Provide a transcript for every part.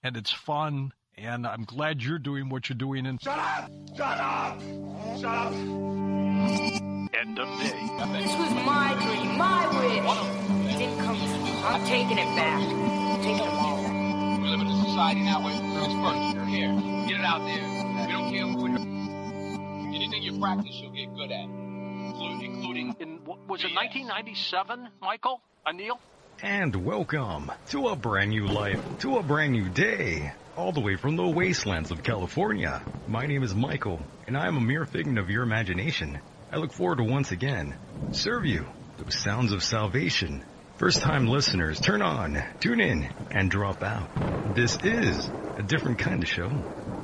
and it's fun, and I'm glad you're doing what you're doing. And shut up! Shut up! Shut up! End of day. This was my dream, my wish. It didn't come true. I'm taking it back. I'm taking it all. We live in a society now where girls first. You're here. Get it out there. We don't care who it is. Anything you practice, you'll get good at. Including in, was it 1997, Michael, Anil? And welcome to a brand new life, to a brand new day, all the way from the wastelands of California. My name is Michael, and I am a mere figment of your imagination. I look forward to once again serve you those sounds of salvation. First-time listeners, turn on, tune in, and drop out. This is a different kind of show,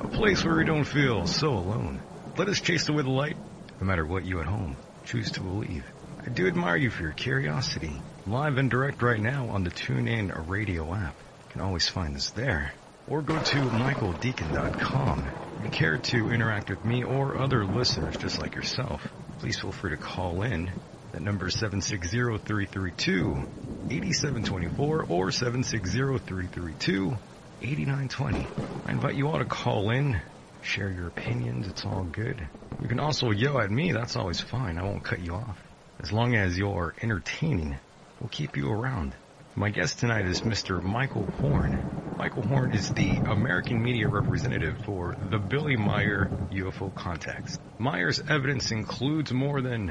a place where we don't feel so alone. Let us chase away the light, no matter what you at home choose to believe. I do admire you for your curiosity. Live and direct right now on the TuneIn Radio app. You can always find us there. Or go to michaeldecon.com. If you care to interact with me or other listeners just like yourself, please feel free to call in. That number is 760-332-8724 or 760-332-8920. I invite you all to call in. Share your opinions, it's all good. You can also yell at me, that's always fine, I won't cut you off. As long as you're entertaining, we'll keep you around. My guest tonight is Mr. Michael Horn. Michael Horn is the American media representative for the Billy Meier UFO Contacts. Meier's evidence includes more than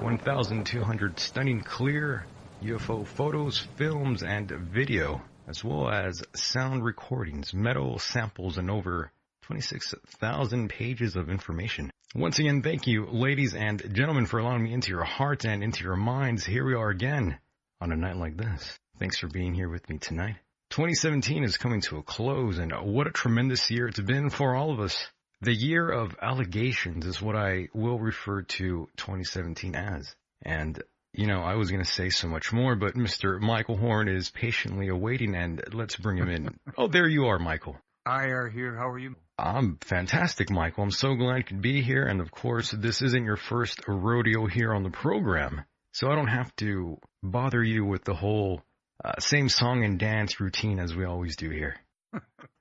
1,200 stunning clear UFO photos, films, and video, as well as sound recordings, metal samples, and over 26,000 pages of information. Once again, thank you, ladies and gentlemen, for allowing me into your hearts and into your minds. Here we are again on a night like this. Thanks for being here with me tonight. 2017 is coming to a close, and what a tremendous year it's been for all of us. The year of allegations is what I will refer to 2017 as. And, you know, I was going to say so much more, but Mr. Michael Horn is patiently awaiting, and let's bring him in. Oh, there you are, Michael. I are here. How are you? I'm fantastic, Michael. I'm so glad I could be here. And, of course, this isn't your first rodeo here on the program, so I don't have to bother you with the whole same song and dance routine as we always do here.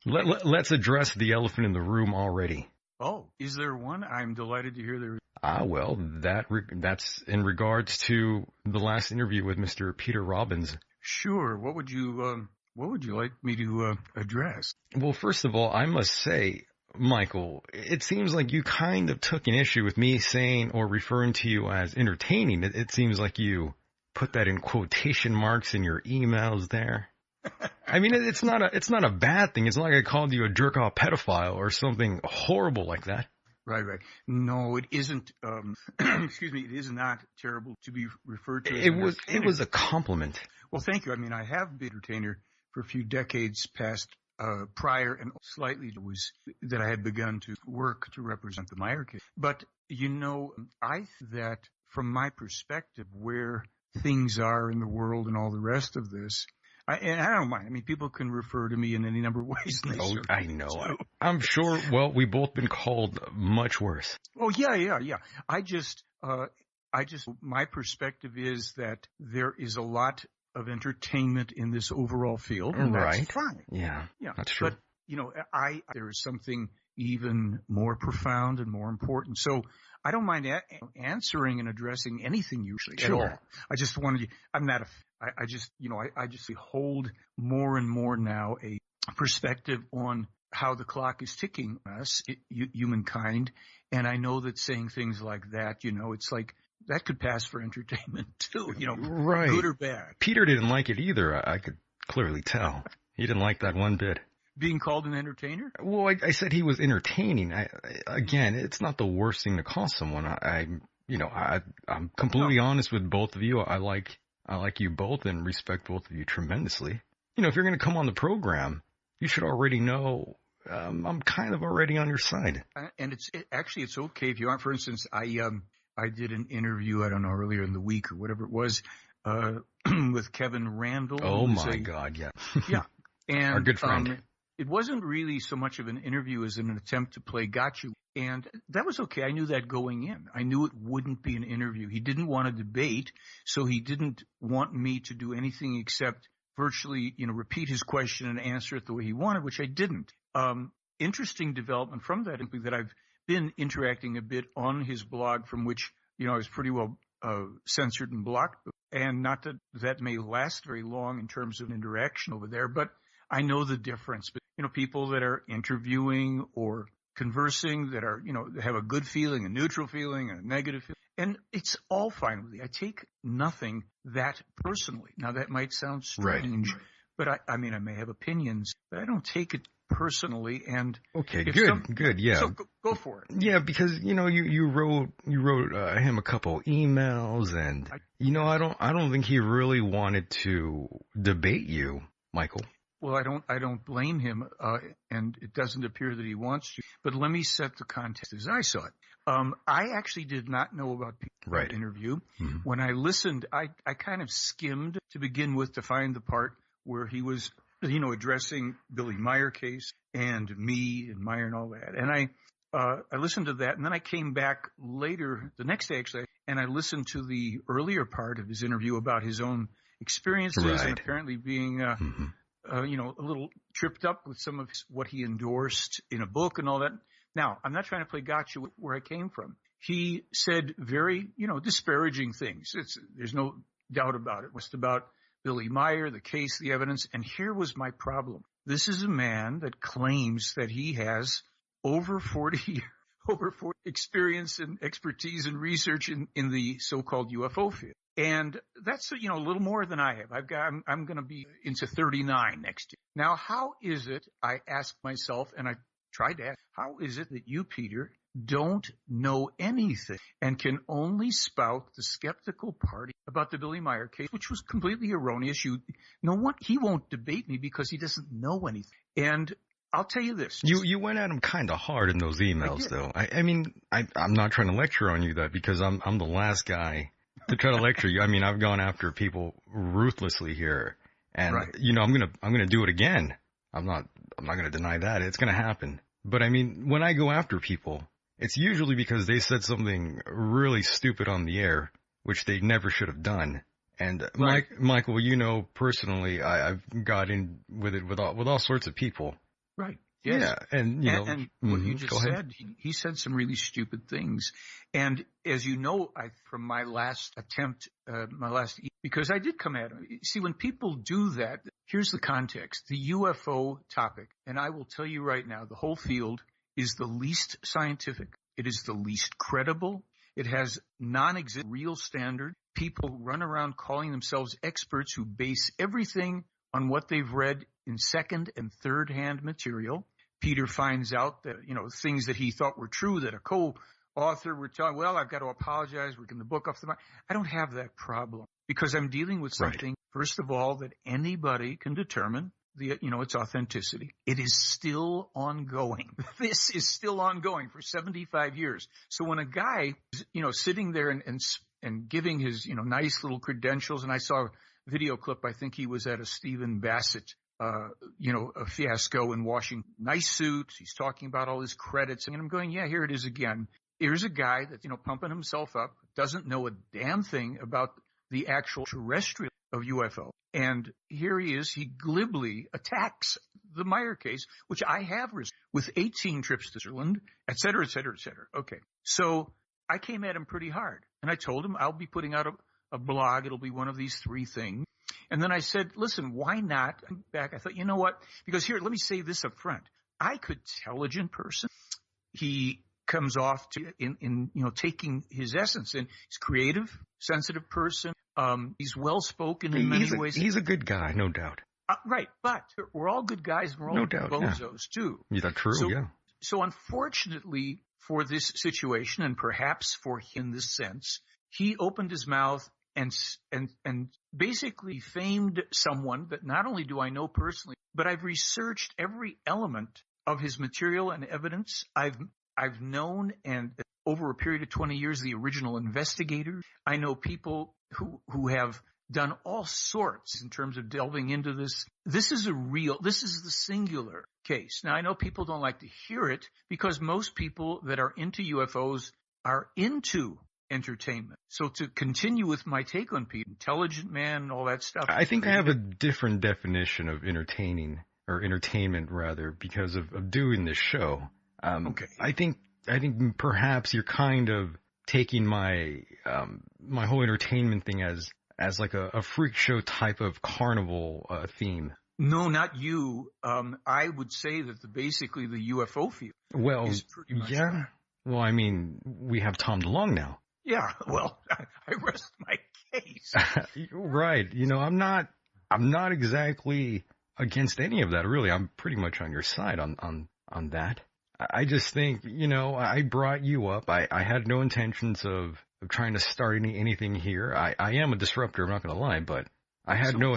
Let's address the elephant in the room already. Oh, is there one? I'm delighted to hear there is. Well, that's in regards to the last interview with Mr. Peter Robbins. Sure. What would you like me to address? Well, first of all, I must say, Michael, it seems like you kind of took an issue with me saying or referring to you as entertaining. It seems like you put that in quotation marks in your emails there. I mean, it's not a bad thing. It's not like I called you a jerk-off pedophile or something horrible like that. Right. No, it isn't. Excuse me. It is not terrible to be referred to as It was a compliment. Well, thank you. I mean, I have been an entertainer for a few decades past, prior and slightly was that I had begun to work to represent the Meier case. But, you know, I think that from my perspective, where things are in the world and all the rest of this, I don't mind. I mean, people can refer to me in any number of ways. Oh, I know. So. I'm sure, well, we've both been called much worse. Oh, yeah. I just, my perspective is that there is a lot of entertainment in this overall field. And right. That's fine. Yeah. That's true. But, you know, there is something even more profound and more important. So I don't mind answering and addressing anything usually at all. I just wanted to, I just hold more and more now a perspective on how the clock is ticking us, humankind. And I know that saying things like that, you know, it's like, that could pass for entertainment, too, you know, right. Good or bad. Peter didn't like it either. I could clearly tell. He didn't like that one bit. Being called an entertainer? Well, I said he was entertaining. Again, it's not the worst thing to call someone. I'm completely honest with both of you. I like you both and respect both of you tremendously. You know, if you're going to come on the program, you should already know I'm kind of already on your side. And it's okay if you aren't. For instance, I did an interview, I don't know, earlier in the week or whatever it was, with Kevin Randall. Oh, my God, yeah. Yeah. And, our good friend. It wasn't really so much of an interview as an attempt to play got you. And that was okay. I knew that going in. I knew it wouldn't be an interview. He didn't want to debate, so he didn't want me to do anything except virtually, repeat his question and answer it the way he wanted, which I didn't. Interesting development from that I've been interacting a bit on his blog, from which, I was pretty well censored and blocked. And not that may last very long in terms of interaction over there, but I know the difference. But, people that are interviewing or conversing that are, have a good feeling, a neutral feeling, a negative feeling, and it's all fine with me. I take nothing that personally. Now, that might sound strange, right, but I may have opinions, but I don't take it personally. And okay, good, yeah. So go for it. Yeah, because you wrote him a couple emails, and I don't think he really wanted to debate you, Michael. Well, I don't blame him, and it doesn't appear that he wants to. But let me set the context as I saw it. I actually did not know about Peter's interview. Mm-hmm. When I listened, I kind of skimmed to begin with to find the part where he was, addressing Billy Meier case and me and Meier and all that. And I listened to that, and then I came back later, the next day actually, and I listened to the earlier part of his interview about his own experiences and apparently being a little tripped up with some of what he endorsed in a book and all that. Now, I'm not trying to play gotcha where I came from. He said very, disparaging things. There's no doubt about it. It was about Billy Meier, the case, the evidence. And here was my problem. This is a man that claims that he has over 40 experience and expertise and research in the so-called UFO field. And that's, a little more than I have. I'm going to be into 39 next year. Now, how is it, I asked myself, and I tried to ask, how is it that you, Peter, don't know anything and can only spout the skeptical party about the Billy Meier case, which was completely erroneous? He won't debate me because he doesn't know anything. And I'll tell you this. You went at him kind of hard in those emails, though. I'm not trying to lecture on you, though, because I'm the last guy to try to lecture you. I've gone after people ruthlessly here, and I'm gonna do it again. I'm not gonna deny that. It's gonna happen. But when I go after people, it's usually because they said something really stupid on the air, which they never should have done. And right. Michael, personally, I've got in with it with all sorts of people. Right. Yes. Yeah. And what you just said, he said some really stupid things. And as from my last attempt, because I did come at him. See, when people do that, here's the context, the UFO topic. And I will tell you right now, the whole field is the least scientific. It is the least credible. It has non-existent real standard. People run around calling themselves experts who base everything on what they've read in second and third hand material. Peter finds out that, things that he thought were true that a co-author were telling, well, I've got to apologize. We're getting the book off the market. I don't have that problem because I'm dealing with something, first of all, that anybody can determine, its authenticity. It is still ongoing. This is still ongoing for 75 years. So when a guy, sitting there and giving his, nice little credentials, and I saw a video clip, I think he was at a Stephen Bassett a fiasco in Washington. Nice suit. He's talking about all his credits. And I'm going, yeah, here it is again. Here's a guy that, pumping himself up, doesn't know a damn thing about the actual terrestrial of UFO. And here he is. He glibly attacks the Meier case, which I have with 18 trips to Switzerland, et cetera, et cetera, et cetera. Okay. So I came at him pretty hard. And I told him I'll be putting out a blog. It'll be one of these three things. And then I said, listen, why not? I thought, you know what? Because here, let me say this up front. I could tell a intelligent person. He comes off to in taking his essence, and he's creative, sensitive person. He's well-spoken in many ways. He's a good guy, no doubt. Right. But we're all good guys. And we're all bozos too. Yeah, that's true. So, yeah. So unfortunately for this situation, and perhaps for him in this sense, he opened his mouth and basically famed someone that not only do I know personally, but I've researched every element of his material and evidence. I've known, and over a period of 20 years, the original investigator. I know people who have done all sorts in terms of delving into this. This is the singular case. Now, I know people don't like to hear it because most people that are into UFOs are into entertainment. So to continue with my take on Pete, intelligent man and all that stuff. I think I have a different definition of entertaining, or entertainment rather, because of doing this show. Okay. I think perhaps you're kind of taking my whole entertainment thing as like a freak show type of carnival theme. No, not you. I would say that basically the UFO field. Well, is pretty much yeah. That. Well, I mean, we have Tom DeLonge now. Yeah. Well, I rest my case. Right. You know, I'm not exactly against any of that. Really, I'm pretty much on your side on that. I just think, you know, I brought you up. I had no intentions of trying to start anything here. I am a disruptor, I'm not going to lie, but I had no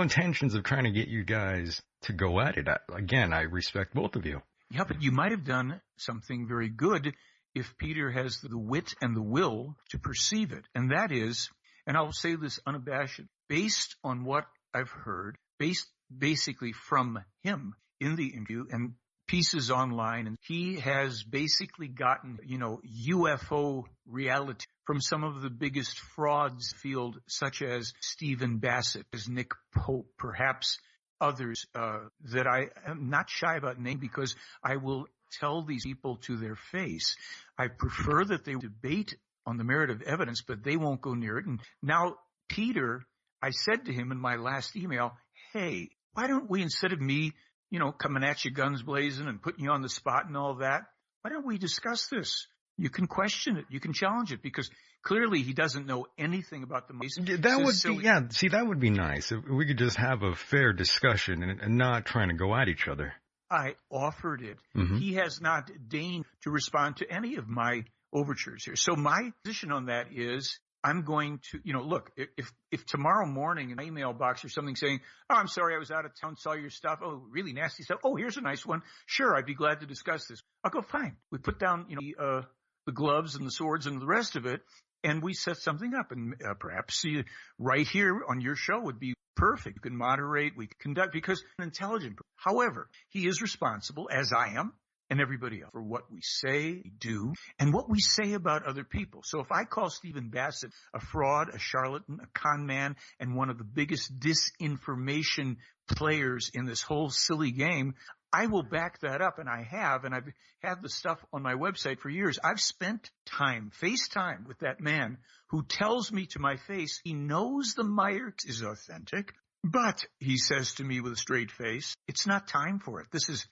intentions of trying to get you guys to go at it. I respect both of you. Yeah, but you might have done something very good if Peter has the wit and the will to perceive it. And that is, and I'll say this unabashed, based on what I've heard, basically from him in the interview and pieces online, and he has basically gotten, you know, UFO reality from some of the biggest frauds field, such as Stephen Bassett, as Nick Pope, perhaps others that I am not shy about naming because I will tell these people to their face. I prefer that they debate on the merit of evidence, but they won't go near it. And now, Peter, I said to him in my last email, hey, why don't we, instead of me, you know, coming at you guns blazing and putting you on the spot and all that, why don't we discuss this? You can question it. You can challenge it, because clearly he doesn't know anything about the Masons. Yeah, that would be nice. If we could just have a fair discussion and not trying to go at each other. I offered it. Mm-hmm. He has not deigned to respond to any of my overtures here. So my position on that is, I'm going to, you know, look, if tomorrow morning an email box or something saying, oh, I'm sorry, I was out of town, saw your stuff. Oh, really nasty stuff. Oh, here's a nice one. Sure, I'd be glad to discuss this. I'll go, fine. We put down, you know, the gloves and the swords and the rest of it, and we set something up. And perhaps right here on your show would be perfect. You can moderate, we can conduct, because an intelligent person. However, he is responsible, as I am, and everybody else, for what we say, do, and what we say about other people. So if I call Stephen Bassett a fraud, a charlatan, a con man, and one of the biggest disinformation players in this whole silly game, I will back that up, and I have, and I've had the stuff on my website for years. I've spent time, face time, with that man who tells me to my face he knows the Meier is authentic, but he says to me with a straight face, it's not time for it. This is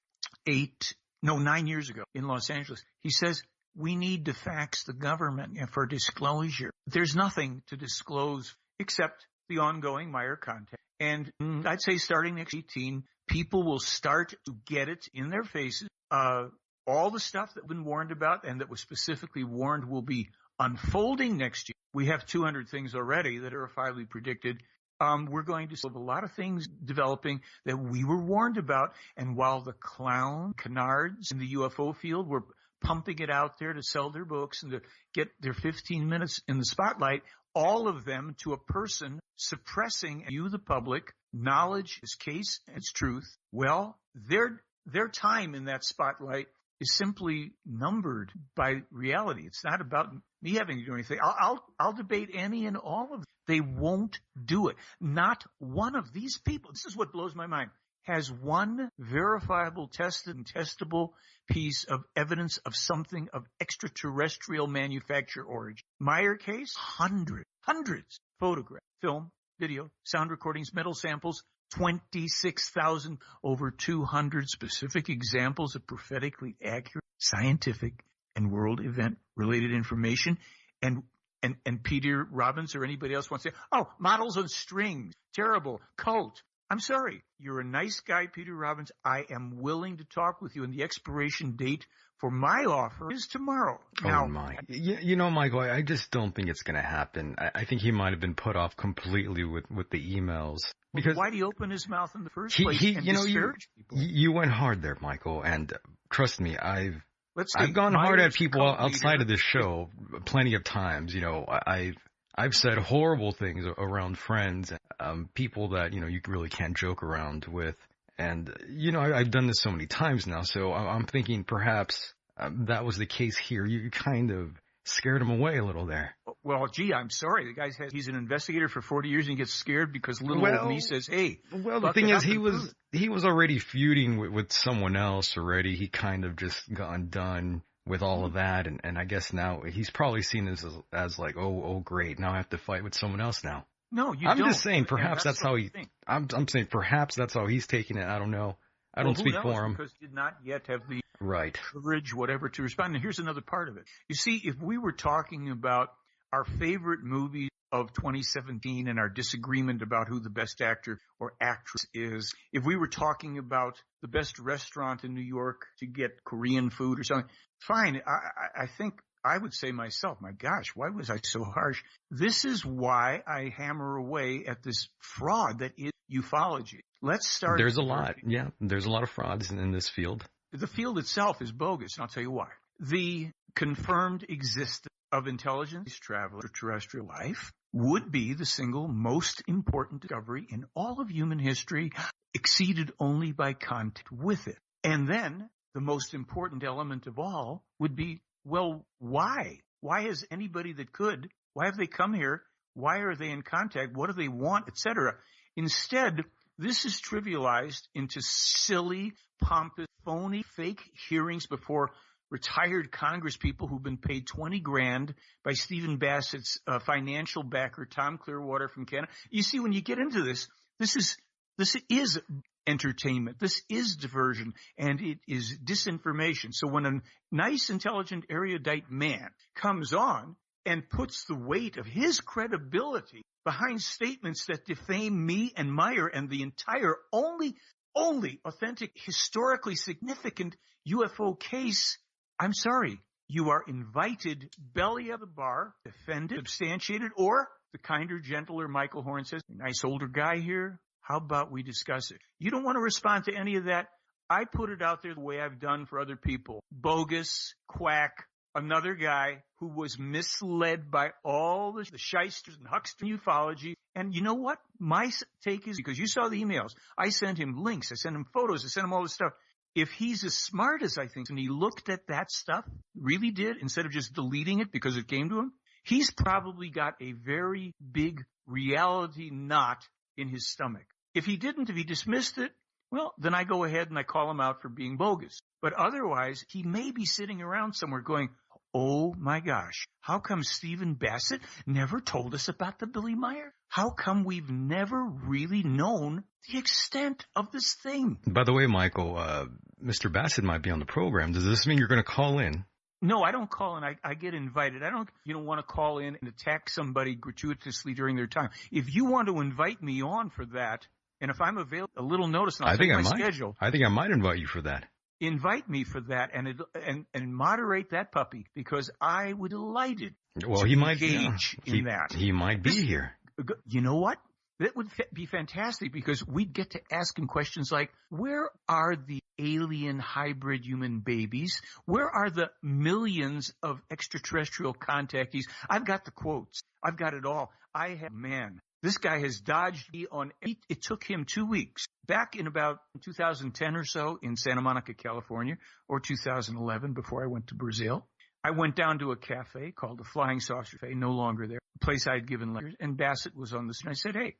9 years ago in Los Angeles. He says, we need to fax the government for disclosure. There's nothing to disclose except the ongoing Meier contact. And I'd say starting next 18, people will start to get it in their faces. All the stuff that been warned about and that was specifically warned will be unfolding next year. We have 200 things already that are reliably predicted. We're going to see a lot of things developing that we were warned about. And while the canards in the UFO field were pumping it out there to sell their books and to get their 15 minutes in the spotlight, all of them to a person suppressing you, the public, knowledge, its case, its truth. Well, their time in that spotlight is simply numbered by reality. It's not about me having to do anything. I'll debate any and all of them. They won't do it. Not one of these people, this is what blows my mind, has one verifiable, tested, and testable piece of evidence of something of extraterrestrial manufacture origin. Meier case, hundreds. Photograph, film, video, sound recordings, metal samples, 26,000, over 200 specific examples of prophetically accurate, scientific, and world event-related information. And Peter Robbins or anybody else wants to say, oh, models on strings, terrible, cult. I'm sorry. You're a nice guy, Peter Robbins. I am willing to talk with you, and the expiration date for my offer is tomorrow. Now, oh, my. You know, Michael, I just don't think it's going to happen. I think he might have been put off completely with the emails. Because why did he open his mouth in the first place and disparage people? You went hard there, Michael, and trust me, I've gone hard at people outside of this show plenty of times. You know, I've said horrible things around friends, people that, you know, you really can't joke around with. And, you know, I've done this so many times now, so I'm thinking perhaps that was the case here. You kind of scared him away a little there. Well, gee, I'm sorry. The guy he's an investigator for 40 years and he gets scared because little old me says, hey. Well, the thing is, he was already feuding with someone else already. He kind of just gotten done with all of that. And I guess now he's probably seen this as like, oh, great. Now I have to fight with someone else now. No, you don't. I'm just saying perhaps that's how he – I'm saying perhaps that's how he's taking it. I don't know. I don't speak for him. Because he did not yet have the courage, whatever, to respond. And here's another part of it. You see, if we were talking about our favorite movies of 2017 and our disagreement about who the best actor or actress is, if we were talking about the best restaurant in New York to get Korean food or something, fine. I think – I would say myself, my gosh, why was I so harsh? This is why I hammer away at this fraud that is ufology. Let's start. There's a lot. Yeah, there's a lot of frauds in this field. The field itself is bogus, and I'll tell you why. The confirmed existence of intelligence, travel, extraterrestrial life would be the single most important discovery in all of human history, exceeded only by contact with it. And then the most important element of all would be, well, why? Why has anybody that could? Why have they come here? Why are they in contact? What do they want, etc.? Instead, this is trivialized into silly, pompous, phony, fake hearings before retired congresspeople who've been paid $20,000 by Stephen Bassett's financial backer, Tom Clearwater from Canada. You see, when you get into this is entertainment. This is diversion, and it is disinformation. So when a nice, intelligent, erudite man comes on and puts the weight of his credibility behind statements that defame me and Meier and the entire only authentic, historically significant UFO case, I'm sorry, you are invited belly of the bar, defended, substantiated, or the kinder, gentler Michael Horn says, nice older guy here. How about we discuss it? You don't want to respond to any of that. I put it out there the way I've done for other people. Bogus, quack, another guy who was misled by all the shysters and huckster ufology. And you know what? My take is, because you saw the emails, I sent him links, I sent him photos, I sent him all this stuff. If he's as smart as I think, and he looked at that stuff, really did, instead of just deleting it because it came to him, he's probably got a very big reality knot in his stomach. If he didn't, if he dismissed it, well, then I go ahead and I call him out for being bogus. But otherwise, he may be sitting around somewhere going, oh my gosh, how come Stephen Bassett never told us about the Billy Meier? How come we've never really known the extent of this thing? By the way, Michael, Mr. Bassett might be on the program. Does this mean you're going to call in? No, I don't call in. I get invited. You don't want to call in and attack somebody gratuitously during their time. If you want to invite me on for that, and if I'm available, a little notice, and I'll take my schedule. I think I might invite you for that. Invite me for that and moderate that puppy, because I would delighted to engage in that. He might be here. You know what? That would be fantastic, because we'd get to ask him questions like, where are the alien hybrid human babies? Where are the millions of extraterrestrial contactees? I've got the quotes. I've got it all. This guy has dodged me on – it took him 2 weeks. Back in about 2010 or so in Santa Monica, California, or 2011 before I went to Brazil, I went down to a cafe called the Flying Saucer Cafe, no longer there, a place I had given lectures, and Bassett was on this. And I said, hey,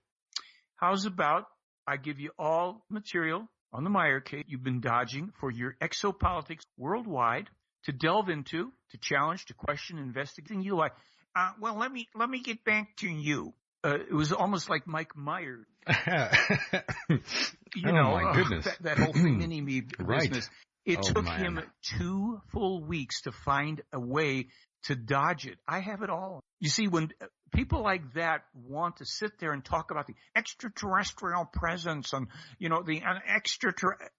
how's about I give you all material on the Meier case you've been dodging for your exopolitics worldwide to delve into, to challenge, to question, investigate. You like, well, let me get back to you. It was almost like Mike Meier. My goodness. That whole mini-me business. It took him 2 full weeks to find a way to dodge it. I have it all. You see, when people like that want to sit there and talk about the extraterrestrial presence and, you know, the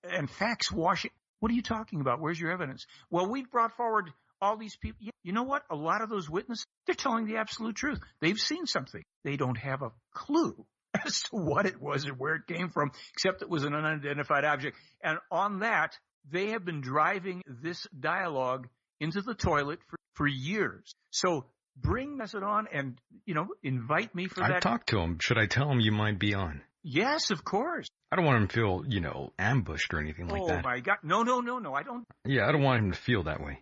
and facts washing, what are you talking about? Where's your evidence? Well, we've brought forward all these people. You know what? A lot of those witnesses, they're telling the absolute truth. They've seen something. They don't have a clue as to what it was and where it came from, except it was an unidentified object. And on that, they have been driving this dialogue into the toilet for years. So bring Bassett on and, you know, invite me for that. I've talked to him. Should I tell him you might be on? Yes, of course. I don't want him to feel, you know, ambushed or anything like that. Oh, my God. No, I don't. Yeah, I don't want him to feel that way.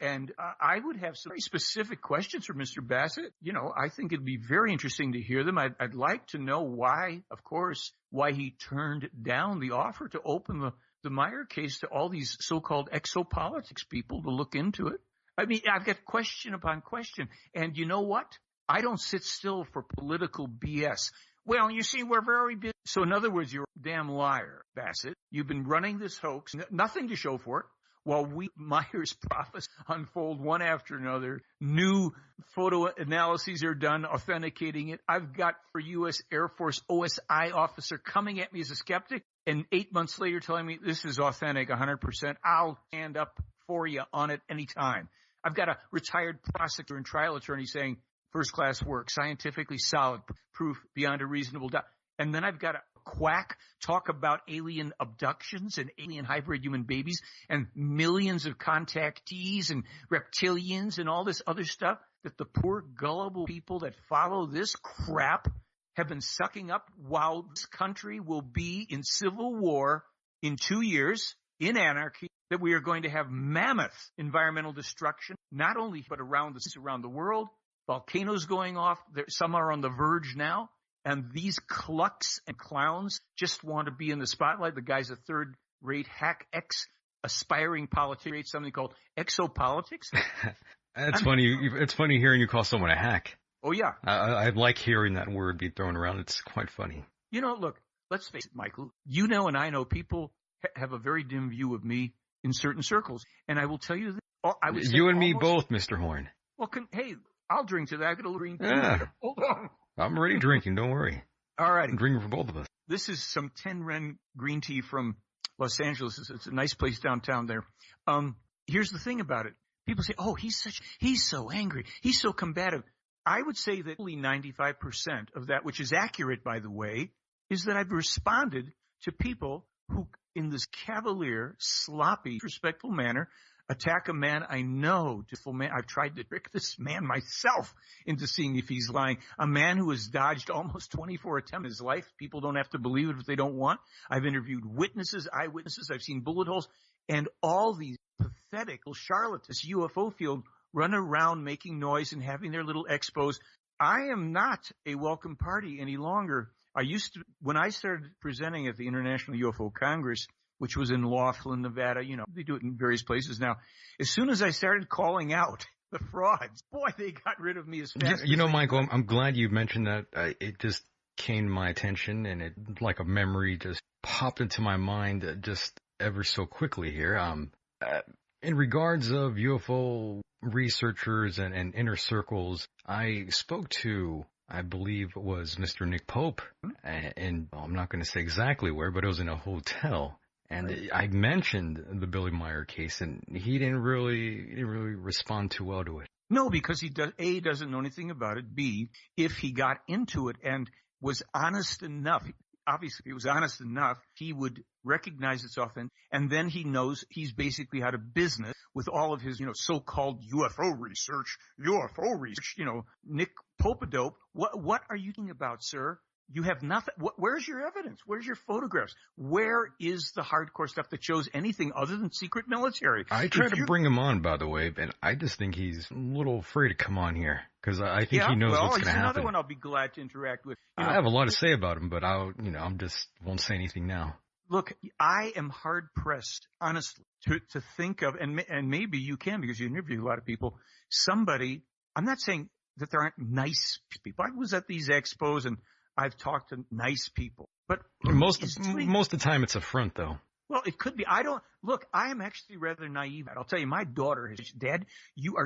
I would have some very specific questions for Mr. Bassett. You know, I think it'd be very interesting to hear them. I'd like to know why, of course, why he turned down the offer to open the Meier case to all these so-called exopolitics people to look into it. I mean, I've got question upon question. And you know what? I don't sit still for political BS. Well, you see, we're very busy. So in other words, you're a damn liar, Bassett. You've been running this hoax, nothing to show for it, while we, Meier's prophets, unfold one after another. New photo analyses are done, authenticating it. I've got for U.S. Air Force OSI officer coming at me as a skeptic, and 8 months later telling me this is authentic, 100%. I'll stand up for you on it anytime. I've got a retired prosecutor and trial attorney saying, first-class work, scientifically solid, proof beyond a reasonable doubt. And then I've got a quack talk about alien abductions and alien hybrid human babies and millions of contactees and reptilians and all this other stuff that the poor gullible people that follow this crap have been sucking up while this country will be in civil war in 2 years, in anarchy, that we are going to have mammoth environmental destruction, not only but around the world. Volcanoes going off. Some are on the verge now. And these clucks and clowns just want to be in the spotlight. The guy's a third-rate hack aspiring politician, creates something called exopolitics. That's funny. It's funny hearing you call someone a hack. Oh, yeah. I like hearing that word be thrown around. It's quite funny. You know, look, let's face it, Michael. You know and I know people have a very dim view of me in certain circles. And I will tell you that I would say you and me both, Mr. Horn. Well, hey, I'll drink to that. I got a little green tea. Yeah. Hold on. I'm already drinking. Don't worry. All right. I'm drinking for both of us. This is some 10-ren green tea from Los Angeles. It's a nice place downtown there. Here's the thing about it. People say, oh, he's so angry. He's so combative. I would say that only 95% of that, which is accurate, by the way, is that I've responded to people who, in this cavalier, sloppy, disrespectful manner, attack a man I know. I've tried to trick this man myself into seeing if he's lying. A man who has dodged almost 24 attempts in his life. People don't have to believe it if they don't want. I've interviewed witnesses, eyewitnesses. I've seen bullet holes. And all these pathetic charlatans, UFO field, run around making noise and having their little expos. I am not a welcome party any longer. I used to, when I started presenting at the International UFO Congress, which was in Laughlin, Nevada. You know, they do it in various places now. As soon as I started calling out the frauds, boy, they got rid of me as fast. You know, Michael, I'm glad you mentioned that. It just came to my attention, and it, like a memory, just popped into my mind just ever so quickly here. In regards of UFO researchers and inner circles, I spoke to, I believe it was Mr. Nick Pope, and I'm not going to say exactly where, but it was in a hotel. And I mentioned the Billy Meier case, and he didn't really respond too well to it. No, because he does, A, doesn't know anything about it. B, if he got into it and was honest enough, obviously if he was honest enough, he would recognize it's authentic. And then he knows he's basically out of business with all of his, you know, so-called UFO research, you know, Nick Popadope. What are you thinking about, sir? You have nothing. Where's your evidence? Where's your photographs? Where is the hardcore stuff that shows anything other than secret military? I tried to bring him on, by the way, and I just think he's a little afraid to come on here because I think he knows what's going to happen. Well, he's another one I'll be glad to interact with. You know, I have a lot to say about him, but I'm just won't say anything now. Look, I am hard-pressed, honestly, to think of, and maybe you can because you interview a lot of people, somebody, I'm not saying that there aren't nice people. I was at these expos and I've talked to nice people, but most of the time it's a front, though. Well, it could be. I am actually rather naive. I'll tell you, my daughter is dead. You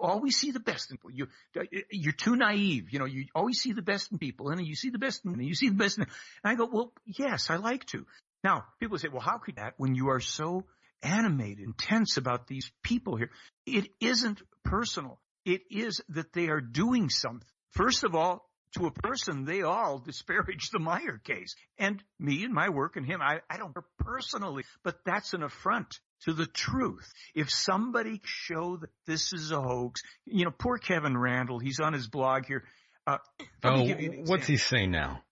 always see the best in people. You're too naive. You know, you always see the best in people, and you see the best, and you see the best. And I go, well, yes, I like to. Now, people say, well, how could that when you are so animated, intense about these people here? It isn't personal. It is that they are doing something. First of all, to a person, they all disparage the Meier case. And me and my work and him, I don't personally, but that's an affront to the truth. If somebody show that this is a hoax, you know, poor Kevin Randall, he's on his blog here. What's he saying now?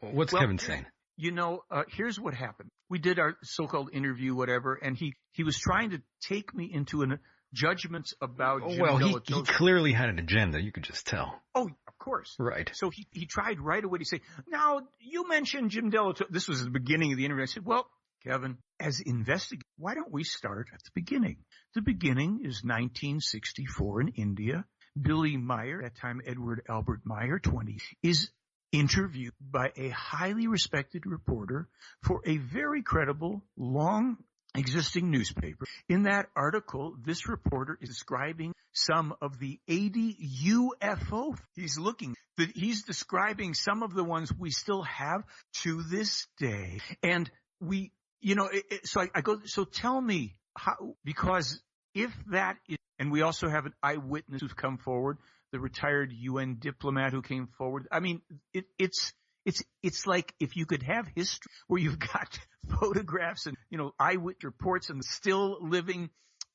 What's Kevin saying? You know, here's what happened. We did our so-called interview, whatever, and he was trying to take me into judgments about Jim Dilettoso. He clearly had an agenda. You could just tell. Oh, of course. Right. So he tried right away to say, now, you mentioned Jim Dilettoso. This was the beginning of the interview. I said, well, Kevin, as investigators, why don't we start at the beginning? The beginning is 1964 in India. Billy Meier, at that time Edward Albert Meier, 20, is interviewed by a highly respected reporter for a very credible, long-existing newspaper. In that article, this reporter is describing some of the 80 UFO he's looking that he's describing some of the ones we still have to this day. And we, you know, so tell me how, because if that is, and we also have an eyewitness who's come forward, the retired UN diplomat who came forward. I mean, it's like if you could have history where you've got photographs and, you know, eyewitness reports and still living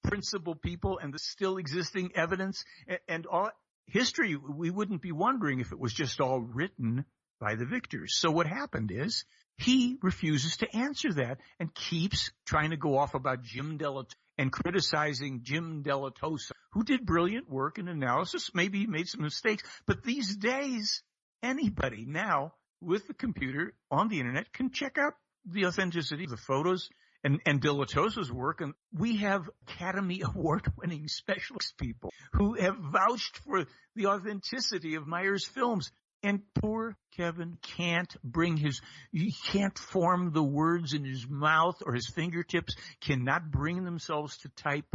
principal people and the still existing evidence and all history, we wouldn't be wondering if it was just all written by the victors. So what happened is he refuses to answer that and keeps trying to go off about Jim Dilettoso and criticizing Jim Dilettoso, who did brilliant work in analysis. Maybe he made some mistakes. But these days, anybody now with the computer on the internet can check out the authenticity of the photos and Dilettoso's work. And we have Academy Award-winning specialist people who have vouched for the authenticity of Meier's films. And poor Kevin he can't form the words in his mouth, or his fingertips cannot bring themselves to type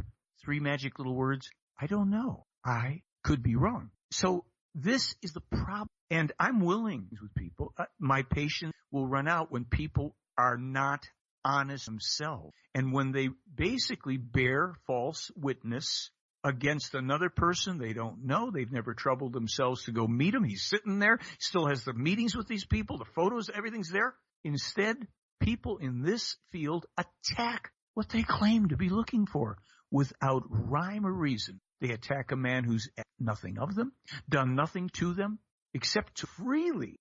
three magic little words. I don't know. I could be wrong. So this is the problem. And I'm willing with people. My patience will run out when people are not honest themselves. And when they basically bear false witness against another person they don't know. They've never troubled themselves to go meet him. He's sitting there, still has the meetings with these people, the photos, everything's there. Instead, people in this field attack what they claim to be looking for without rhyme or reason. They attack a man who's nothing of them, done nothing to them, except to freely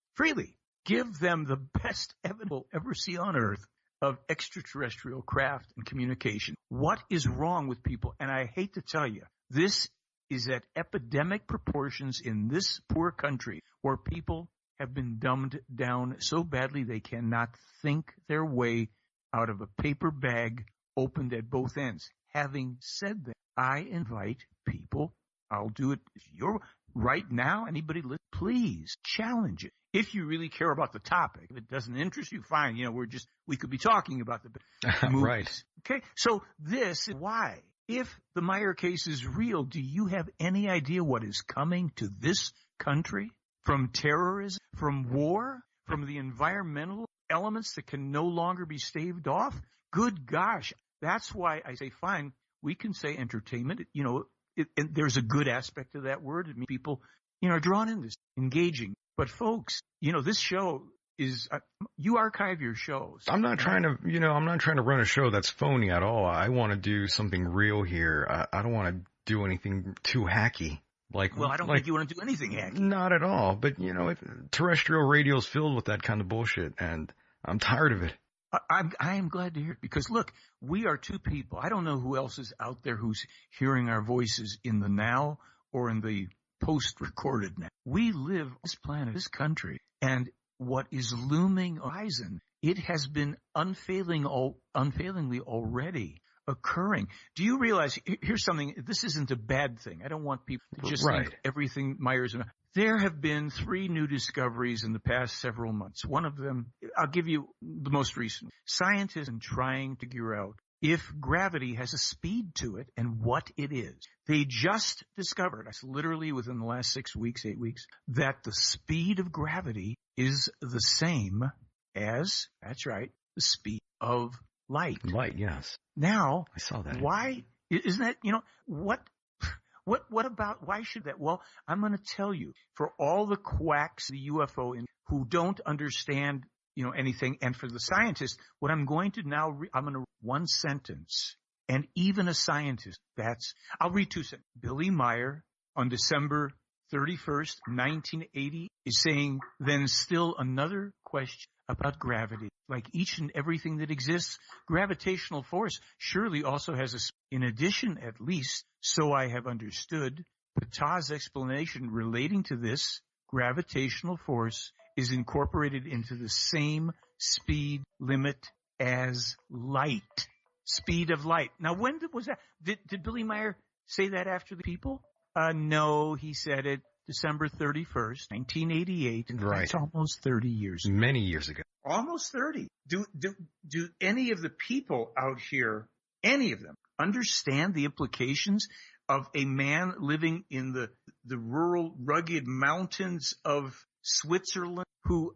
give them the best evidence we'll ever see on earth of extraterrestrial craft and communication. What is wrong with people? And I hate to tell you, this is at epidemic proportions in this poor country where people have been dumbed down so badly they cannot think their way out of a paper bag opened at both ends. Having said that, I invite people, I'll do it if you're right now, anybody listen, please challenge it. If you really care about the topic, if it doesn't interest you, fine. You know, we could be talking about the movies. Right. Okay. So this is why, if the Meier case is real, do you have any idea what is coming to this country from terrorism, from war, from the environmental elements that can no longer be staved off? Good gosh. That's why I say, fine, we can say entertainment. You know, and there's a good aspect to that word. It means people, you know, are drawn in this, engaging. But folks, you know, this show is you archive your shows. I'm not trying to run a show that's phony at all. I want to do something real here. I don't want to do anything too hacky. I don't think you want to do anything hacky. Not at all. But you know, terrestrial radio is filled with that kind of bullshit, and I'm tired of it. I am glad to hear it, because look, we are two people. I don't know who else is out there who's hearing our voices in the now or in the post-recorded now. We live on this planet, this country, and what is looming horizon, it has been unfailingly already occurring. Do you realize, here's something, this isn't a bad thing. I don't want people to just think everything Meier's. There have been three new discoveries in the past several months. One of them, I'll give you the most recent. Scientists are trying to figure out if gravity has a speed to it and what it is. They just discovered, literally within the last 8 weeks, that the speed of gravity is the same as, that's right, the speed of light. Now, I saw that. Why isn't that, you know, what? What about, why should that? Well, I'm going to tell you, for all the quacks, the UFO, who don't understand, anything, and for the scientists, what I'm going to now, I'm going to read one sentence, and even a scientist, I'll read two sentences. Billy Meier, on December 31st, 1980, is saying, then still another question about gravity. Like each and everything that exists, gravitational force surely also has a, in addition at least, so I have understood, Pata's explanation relating to this gravitational force is incorporated into the same speed limit as light. Speed of light. Now, when was that? Did Billy Meier say that after the people? No, he said it December 31st, 1988. And right. That's almost 30 years ago. Many years ago. Almost 30. Do any of the people out here, any of them, understand the implications of a man living in the rural, rugged mountains of Switzerland who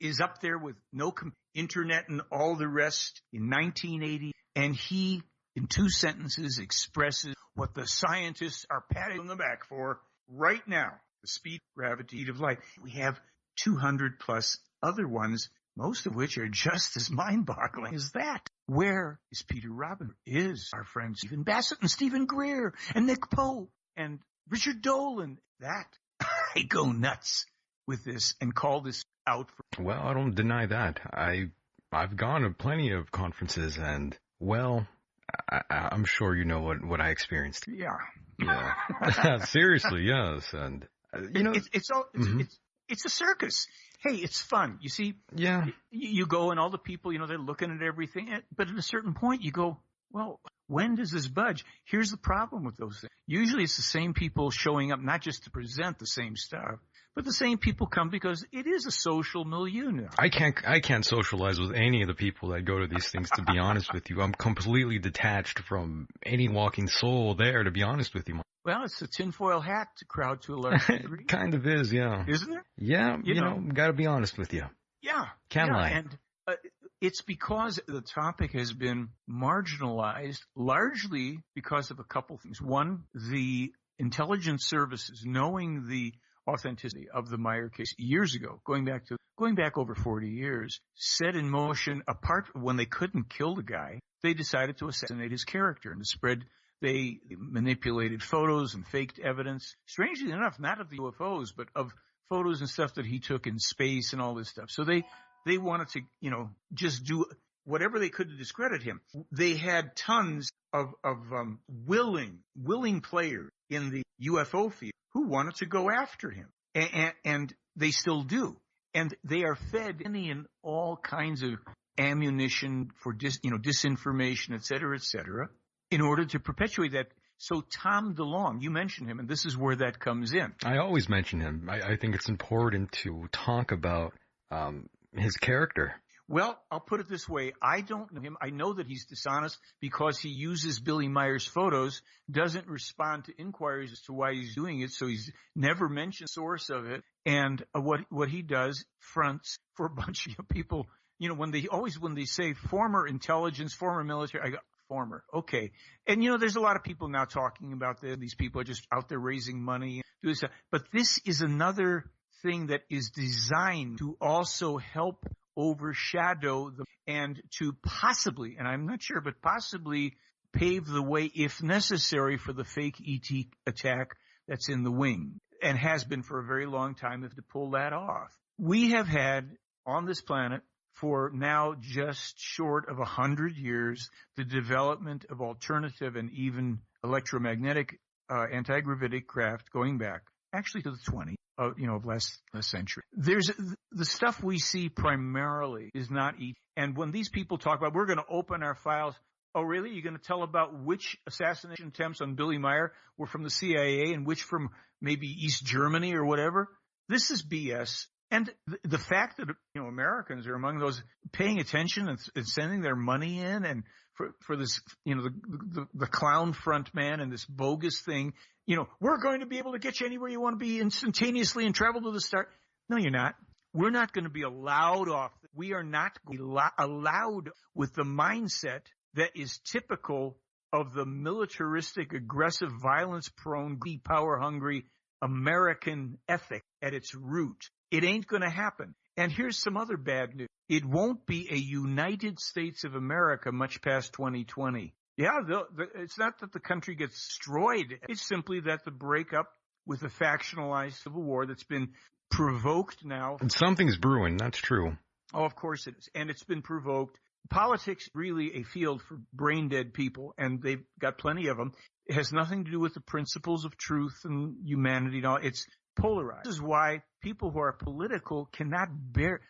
is up there with no internet and all the rest in 1980, and he, in two sentences, expresses what the scientists are patting on the back for right now, the speed, gravity of light. We have 200 plus other ones, most of which are just as mind-boggling as that. Where is Peter Robbins? Is our friend Stephen Bassett and Stephen Greer and Nick Pope and Richard Dolan? That, I go nuts with this and call this out. Well, I don't deny that. I've gone to plenty of conferences and, well, I'm sure you know what I experienced. Yeah. Seriously, yes. And, it's a circus. Hey, it's fun. You see, yeah. You go and all the people, they're looking at everything. But at a certain point you go, well, when does this budge? Here's the problem with those things. Usually it's the same people showing up, not just to present the same stuff, but the same people come because it is a social milieu now. I can't socialize with any of the people that go to these things, to be honest with you. I'm completely detached from any walking soul there, to be honest with you. Well, it's a tinfoil hat crowd to a large degree. It kind of is, yeah. Isn't it? Yeah, got to be honest with you. Yeah. Can lie. And it's because the topic has been marginalized largely because of a couple things. One, the intelligence services, knowing the authenticity of the Meier case years ago, going back over 40 years, set in motion, apart when they couldn't kill the guy, they decided to assassinate his character and to spread. They manipulated photos and faked evidence, strangely enough, not of the UFOs, but of photos and stuff that he took in space and all this stuff. So they wanted to, just do whatever they could to discredit him. They had tons of willing players in the UFO field who wanted to go after him, and they still do. And they are fed any and all kinds of ammunition for disinformation, et cetera, in order to perpetuate that. So Tom DeLonge, you mentioned him, and this is where that comes in. I always mention him. I think it's important to talk about his character. Well, I'll put it this way. I don't know him. I know that he's dishonest because he uses Billy Meier's photos, doesn't respond to inquiries as to why he's doing it, so he's never mentioned the source of it. And what he does, fronts for a bunch of people. When they say former intelligence, former military, I go, former. Okay. And, there's a lot of people now talking about this. These people are just out there raising money. But this is another thing that is designed to also help overshadow them and to possibly, and I'm not sure, but possibly pave the way, if necessary, for the fake ET attack that's in the wing and has been for a very long time, if to pull that off. We have had on this planet for now just short of 100 years the development of alternative and even electromagnetic anti-gravitic craft, going back actually to the 20th. Of last century. There's the stuff we see primarily is not ET. And when these people talk about, we're going to open our files. Oh, really? You're going to tell about which assassination attempts on Billy Meier were from the CIA and which from maybe East Germany or whatever? This is BS. And the fact that, Americans are among those paying attention and sending their money in and for this, the clown front man and this bogus thing, we're going to be able to get you anywhere you want to be instantaneously and travel to the start. No, you're not. We're not going to be allowed off. We are not allowed with the mindset that is typical of the militaristic, aggressive, violence-prone, power-hungry American ethic at its root. It ain't going to happen. And here's some other bad news. It won't be a United States of America much past 2020. Yeah, it's not that the country gets destroyed. It's simply that the breakup with the factionalized civil war that's been provoked now. And something's brewing. That's true. Oh, of course it is. And it's been provoked. Politics, really a field for brain-dead people, and they've got plenty of them. It has nothing to do with the principles of truth and humanity and all. It's polarized. This is why people who are political cannot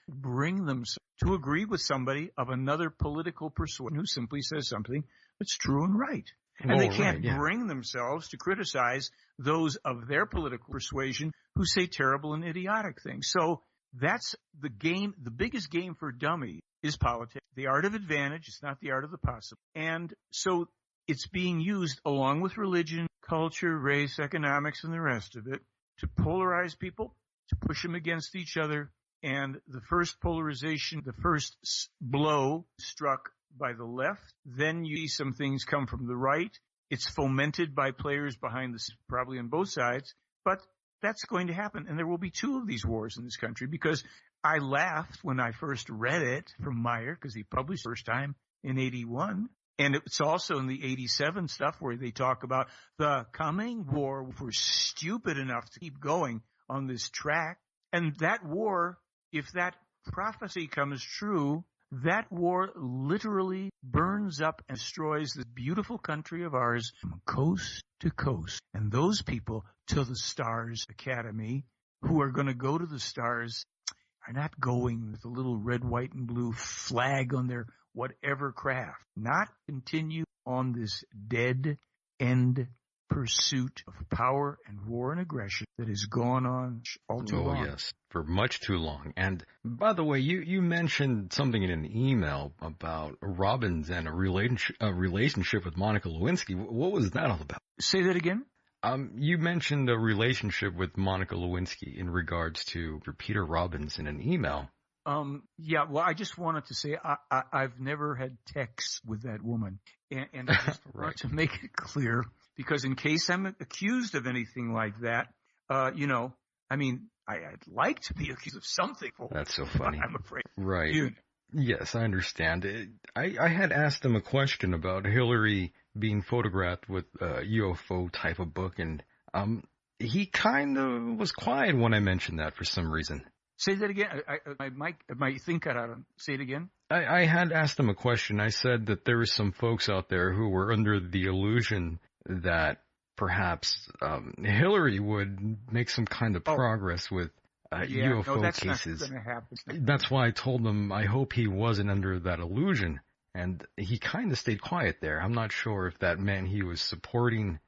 bring themselves to agree with somebody of another political persuasion who simply says something that's true and right. And they can't bring themselves to criticize those of their political persuasion who say terrible and idiotic things. So that's the game. The biggest game for dummies is politics. The art of advantage, it's not the art of the possible. And so it's being used along with religion, culture, race, economics, and the rest of it to polarize people, to push them against each other. And the first polarization, the first blow struck by the left, then you see some things come from the right. It's fomented by players behind this, probably on both sides, but that's going to happen. And there will be two of these wars in this country, because I laughed when I first read it from Meier, because he published the first time in 81. And it's also in the 87 stuff where they talk about the coming war, if we're stupid enough to keep going on this track. And that war, if that prophecy comes true, that war literally burns up and destroys this beautiful country of ours from coast to coast. And those people to the Stars Academy who are going to go to the stars are not going with a little red, white, and blue flag on their whatever craft. Not continue on this dead end pursuit of power and war and aggression that has gone on all too long. Oh, yes, for much too long. And by the way, you mentioned something in an email about Robbins and a relationship with Monica Lewinsky. What was that all about? Say that again? You mentioned a relationship with Monica Lewinsky in regards to Peter Robbins in an email. Yeah, well, I just wanted to say I've never had texts with that woman. And I just want to make it clear, because in case I'm accused of anything like that, I'd like to be accused of something. That's so funny. I'm afraid. Right. Dude. Yes, I understand. I had asked them a question about Hillary being photographed with a UFO type of book, and he kind of was quiet when I mentioned that for some reason. Say that again. My thing cut out. Say it again. I had asked them a question. I said that there were some folks out there who were under the illusion that perhaps Hillary would make some kind of progress with UFO cases. That's not going to happen. That's why I told them I hope he wasn't under that illusion. And he kind of stayed quiet there. I'm not sure if that meant he was supporting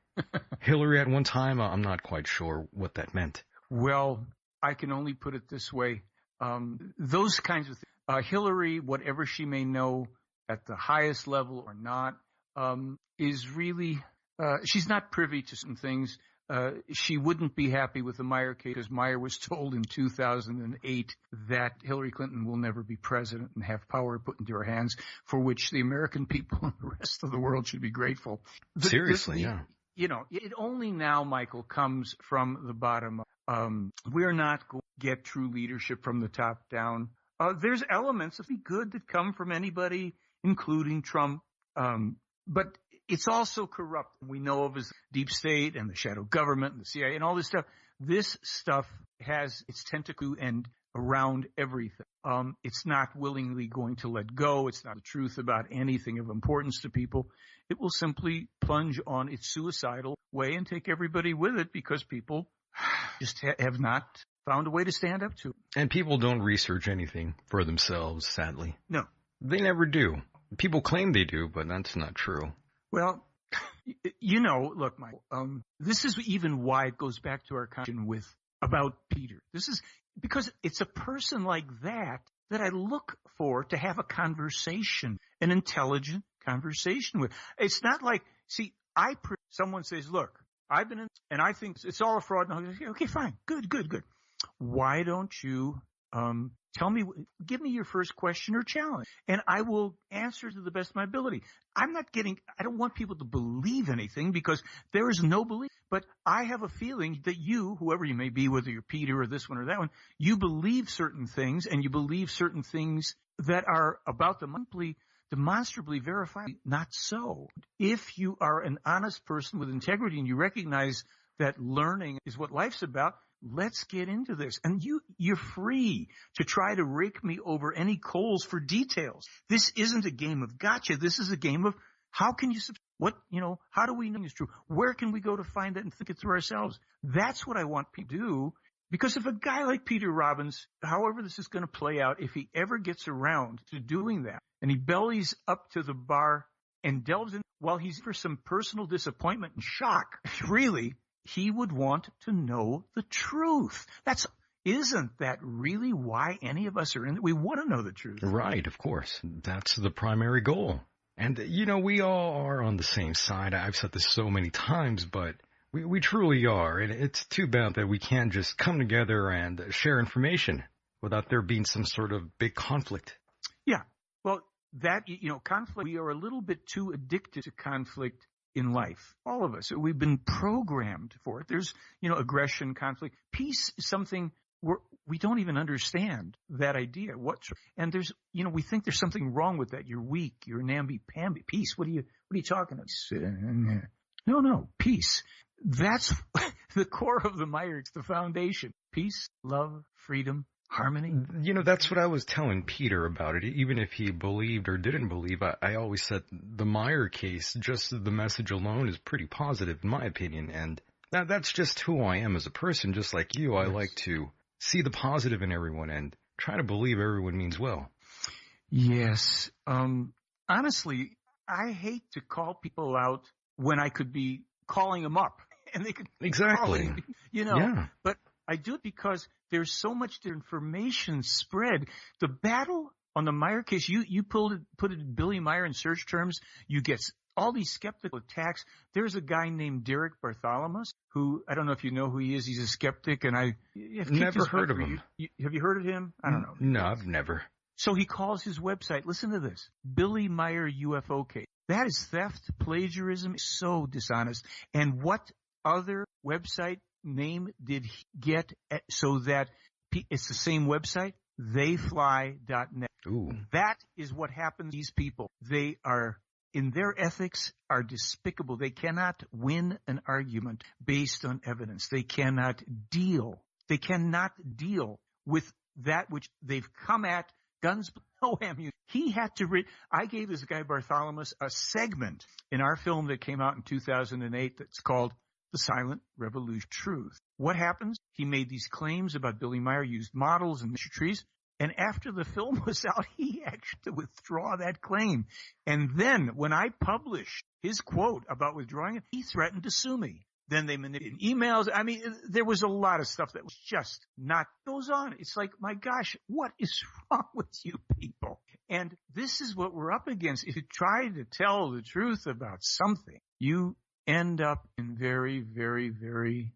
Hillary at one time. I'm not quite sure what that meant. Well, I can only put it this way. Those kinds of things. Hillary, whatever she may know at the highest level or not, is really she's not privy to some things. She wouldn't be happy with the Meier case, because Meier was told in 2008 that Hillary Clinton will never be president and have power put into her hands, for which the American people and the rest of the world should be grateful. Seriously. You know, it only now, Michael, comes from the bottom up. We're not going to get true leadership from the top down. There's elements of the good that come from anybody, including Trump, but it's also corrupt. We know of as deep state and the shadow government and the CIA and all this stuff. This stuff has its tentacle and around everything. It's not willingly going to let go. It's not the truth about anything of importance to people. It will simply plunge on its suicidal way and take everybody with it, because people just have not found a way to stand up to it. And people don't research anything for themselves, sadly. No. They never do. People claim they do, but that's not true. Well, you know, look, Michael, this is even why it goes back to our conversation about Peter. This is because it's a person like that I look for to have a conversation, an intelligent conversation with. It's not like, someone says, look, I've been in, and I think it's all a fraud. And I go, okay, fine. Good. Why don't you Tell me, give me your first question or challenge, and I will answer to the best of my ability. I don't want people to believe anything because there is no belief. But I have a feeling that you, whoever you may be, whether you're Peter or this one or that one, you believe certain things, and you believe certain things that are about the monthly demonstrably verified, not so. If you are an honest person with integrity and you recognize that learning is what life's about, let's get into this. And you're free to try to rake me over any coals for details. This isn't a game of gotcha. This is a game of how can you, how do we know it's true? Where can we go to find that and think it through ourselves? That's what I want people to do. Because if a guy like Peter Robbins, however this is going to play out, if he ever gets around to doing that, and he bellies up to the bar and delves in while he's for some personal disappointment and shock, really, he would want to know the truth. Isn't that really why any of us are in it? We want to know the truth. Right, of course. That's the primary goal. And, we all are on the same side. I've said this so many times, but... We truly are, and it's too bad that we can't just come together and share information without there being some sort of big conflict. Yeah, well, that, conflict, we are a little bit too addicted to conflict in life. All of us, we've been programmed for it. There's, aggression, conflict. Peace is something we don't even understand that idea. And there's, we think there's something wrong with that. You're weak, you're namby-pamby. Peace, what are you talking about? No, peace. That's the core of the Meier. It's the foundation. Peace, love, freedom, harmony. That's what I was telling Peter about it. Even if he believed or didn't believe, I always said the Meier case, just the message alone is pretty positive in my opinion. And now that's just who I am as a person, just like you. I like to see the positive in everyone and try to believe everyone means well. Yes. Honestly, I hate to call people out when I could be calling them up and they could exactly, yeah. But I do it because there's so much information spread. The battle on the Meier case, you put it Billy Meier in search terms. You get all these skeptical attacks. There's a guy named Derek Bartholomew who I don't know if you know who he is. He's a skeptic, and I have never heard of him. Have you heard of him? I don't know. No, I've never. So he calls his website. Listen to this: Billy Meier UFO case. That is theft, plagiarism, so dishonest. And what other website name did he get so that it's the same website? Thefly.net. Ooh. That is what happened to these people. They are, in their ethics, are despicable. They cannot win an argument based on evidence. They cannot deal with that which they've come at guns. No ammunition. He had to I gave this guy Bartholomew a segment in our film that came out in 2008 that's called The Silent Revolution of Truth. What happens? He made these claims about Billy Meier, used models and trees, and after the film was out, he actually had to withdraw that claim. And then when I published his quote about withdrawing it, he threatened to sue me. Then they manipulated emails. I mean, there was a lot of stuff that was just not goes on. It's like, my gosh, what is wrong with you people? And this is what we're up against. If you try to tell the truth about something, you end up in very, very, very,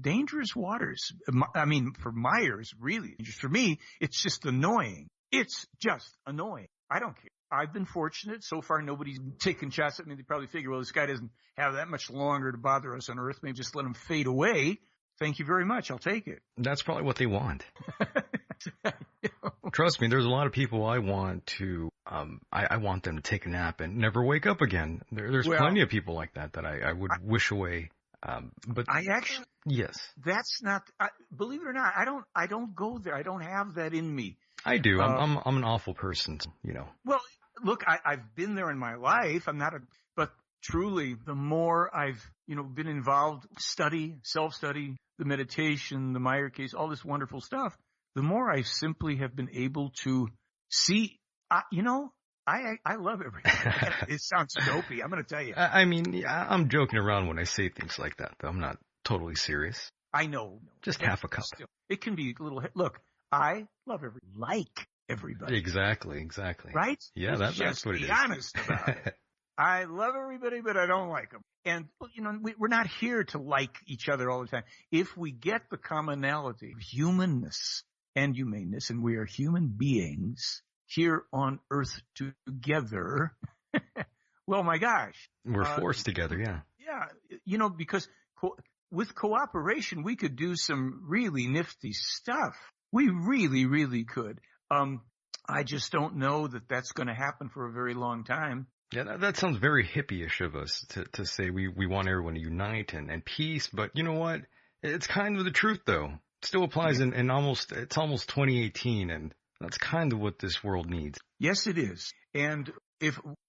dangerous waters. I mean, for Meier, really. Just for me, it's just annoying. It's just annoying. I don't care. I've been fortunate. So far, nobody's taken shots at me. They probably figure, well, this guy doesn't have that much longer to bother us on Earth. Maybe just let him fade away. Thank you very much. I'll take it. That's probably what they want. Trust me, there's a lot of people I want to I want them to take a nap and never wake up again. There's plenty of people like that I would wish away. But I actually – yes. That's not – believe it or not, I don't go there. I don't have that in me. I do. I'm an awful person, Well, look, I've been there in my life. But truly, the more I've, been involved, self-study, the meditation, the Meier case, all this wonderful stuff, the more I simply have been able to see, I love everything. It sounds dopey. I'm going to tell you. I mean, I'm joking around when I say things like that, though. I'm not totally serious. I know. Just half a cup. Still, it can be a little, look. I love everybody. Exactly. Right? Yeah, that's what it is. Just be honest about it. I love everybody, but I don't like them. And, we're not here to like each other all the time. If we get the commonality of humanness, and humaneness, and we are human beings here on Earth together. Well, my gosh. We're forced together, yeah. Yeah, you know, because with cooperation, we could do some really nifty stuff. We really, really could. I just don't know that that's going to happen for a very long time. Yeah, that sounds very hippie-ish of us to say we want everyone to unite and peace. But you know what? It's kind of the truth, though. It still applies in almost – it's almost 2018, and that's kind of what this world needs. Yes, it is. And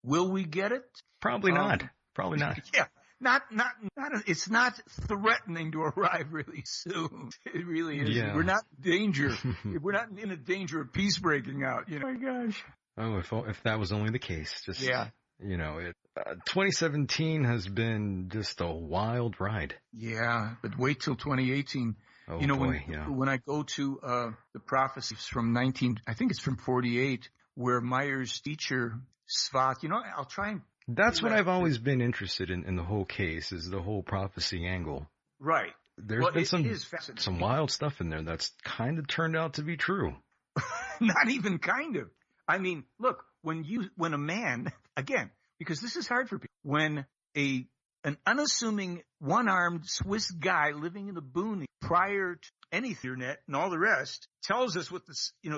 will we get it? Probably not. Probably not. Yeah. It's not threatening to arrive really soon. It really is. Yeah. We're not in danger. We're not in a danger of peace breaking out. You know? Oh, my gosh. Oh, if that was only the case. Just, yeah. You know, 2017 has been just a wild ride. Yeah, but wait till 2018. Oh, you know, boy, when I go to the prophecies from 19, I think it's from 48, where Meier's teacher, Svath, you know, I'll try and. That's what I've always been interested in the whole case, is the whole prophecy angle. Right. There's been some wild stuff in there that's kind of turned out to be true. Not even kind of. I mean, look, when a man, again, because this is hard for people, when an unassuming, one-armed Swiss guy living in the boonies prior to anything, internet and all the rest, tells us what the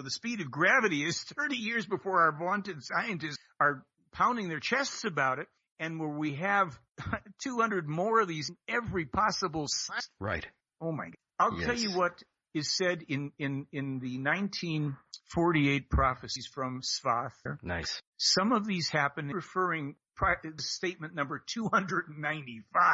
speed of gravity is 30 years before our vaunted scientists are pounding their chests about it, and where we have 200 more of these in every possible science. Right. Oh, my God. I'll tell you what is said in the 1948 prophecies from Svath. Nice. Some of these happen referring to statement number 295.